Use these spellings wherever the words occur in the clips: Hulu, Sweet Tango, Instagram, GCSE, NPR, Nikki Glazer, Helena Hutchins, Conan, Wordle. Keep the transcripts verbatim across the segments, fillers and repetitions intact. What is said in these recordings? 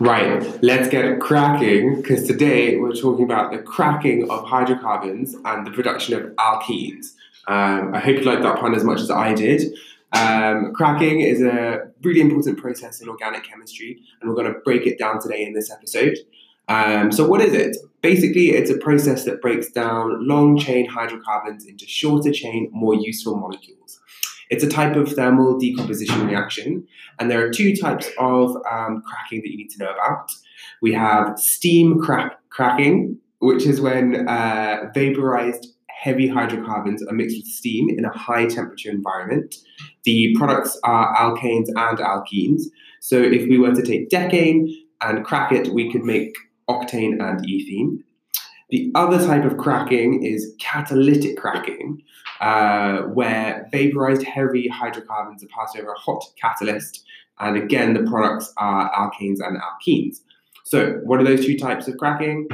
Right, let's get cracking, because today we're talking about the cracking of hydrocarbons and the production of alkenes. Um, I hope you liked that pun as much as I did. Um, cracking is a really important process in organic chemistry, and we're going to break it down today in this episode. Um, so what is it? Basically, it's a process that breaks down long-chain hydrocarbons into shorter-chain, more useful molecules. It's a type of thermal decomposition reaction, and there are two types of um, cracking that you need to know about. We have steam crack- cracking, which is when uh, vaporized heavy hydrocarbons are mixed with steam in a high-temperature environment. The products are alkanes and alkenes. So if we were to take decane and crack it, we could make octane and ethene. The other type of cracking is catalytic cracking, uh, where vaporized heavy hydrocarbons are passed over a hot catalyst, and again, the products are alkanes and alkenes. So what are those two types of cracking?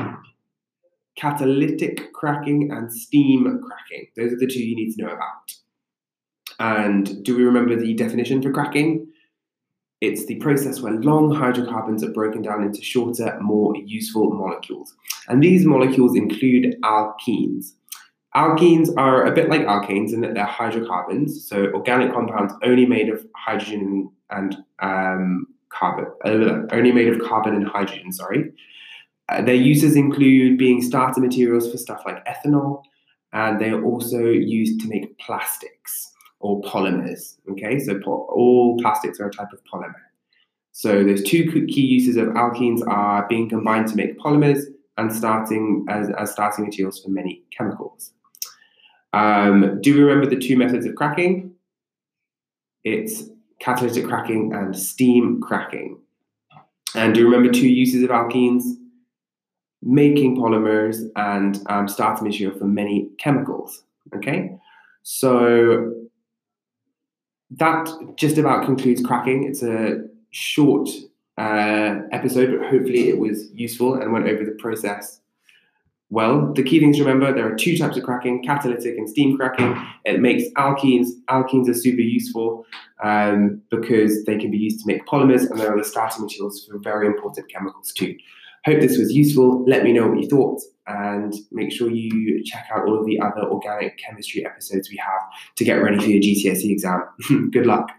Catalytic cracking and steam cracking. Those are the two you need to know about. And do we remember the definition for cracking? It's the process where long hydrocarbons are broken down into shorter, more useful molecules. And these molecules include alkenes. Alkenes are a bit like alkanes in that they're hydrocarbons, so organic compounds only made of hydrogen and um, carbon, uh, only made of carbon and hydrogen, sorry. Uh, their uses include being starter materials for stuff like ethanol, and they are also used to make plastics or polymers, okay? So po- all plastics are a type of polymer. So those two key uses of alkenes are being combined to make polymers and starting as, as starting materials for many chemicals. Um, do you remember the two methods of cracking? It's catalytic cracking and steam cracking. And do you remember two uses of alkenes? Making polymers and um, starter material for many chemicals, okay? So that just about concludes cracking. It's a short uh, episode, but hopefully it was useful and went over the process well. The key things to remember, there are two types of cracking, catalytic and steam cracking. It makes alkenes. Alkenes are super useful um, because they can be used to make polymers, and they're the starting materials for very important chemicals too. Hope this was useful. Let me know what you thought, and make sure you check out all of the other organic chemistry episodes we have to get ready for your G C S E exam. Good luck.